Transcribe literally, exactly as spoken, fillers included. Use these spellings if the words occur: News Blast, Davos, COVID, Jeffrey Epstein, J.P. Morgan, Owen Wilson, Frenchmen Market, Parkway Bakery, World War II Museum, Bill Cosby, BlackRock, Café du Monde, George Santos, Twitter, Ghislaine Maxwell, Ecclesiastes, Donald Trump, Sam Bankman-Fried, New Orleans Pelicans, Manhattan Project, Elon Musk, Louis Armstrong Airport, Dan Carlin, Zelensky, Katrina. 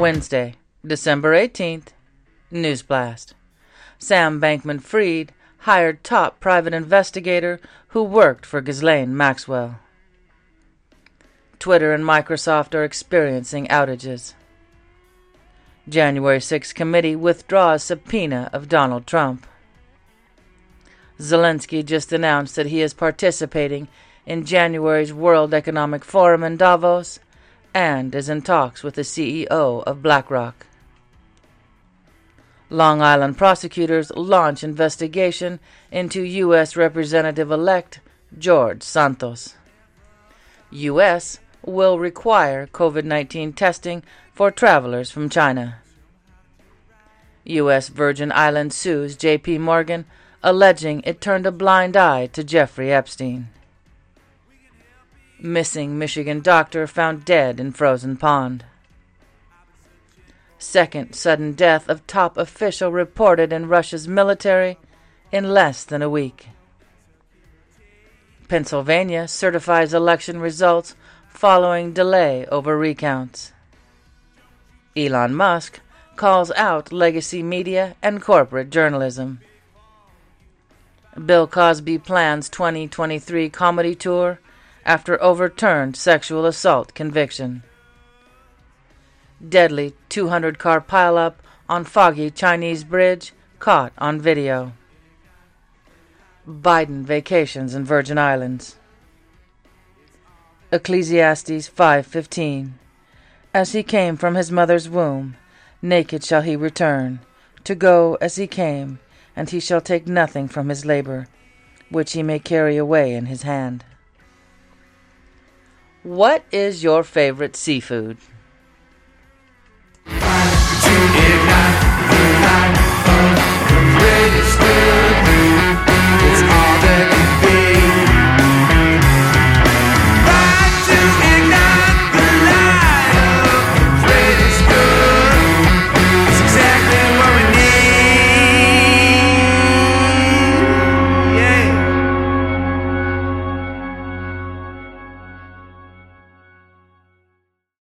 Wednesday, December eighteenth, News Blast. Sam Bankman-Fried hired top private investigator who worked for Ghislaine Maxwell. Twitter and Microsoft are experiencing outages. January sixth committee withdraws subpoena of Donald Trump. Zelensky just announced that he is participating in January's World Economic Forum in Davos and is in talks with the C E O of BlackRock. Long Island prosecutors launch investigation into U S Representative-elect George Santos. U S will require COVID nineteen testing for travelers from China. U S Virgin Islands sues J P. Morgan, alleging it turned a blind eye to Jeffrey Epstein. Missing Michigan doctor found dead in frozen pond. Second sudden death of top official reported in Russia's military in less than a week. Pennsylvania certifies election results following delay over recounts. Elon Musk calls out legacy media and corporate journalism. Bill Cosby plans twenty twenty-three comedy tour after overturned sexual assault conviction. Deadly two hundred car pileup on foggy Chinese bridge caught on video. Biden vacations in Virgin Islands. Ecclesiastes five fifteen. As he came from his mother's womb, naked shall he return, to go as he came, and he shall take nothing from his labor, which he may carry away in his hand. What is your favorite seafood? It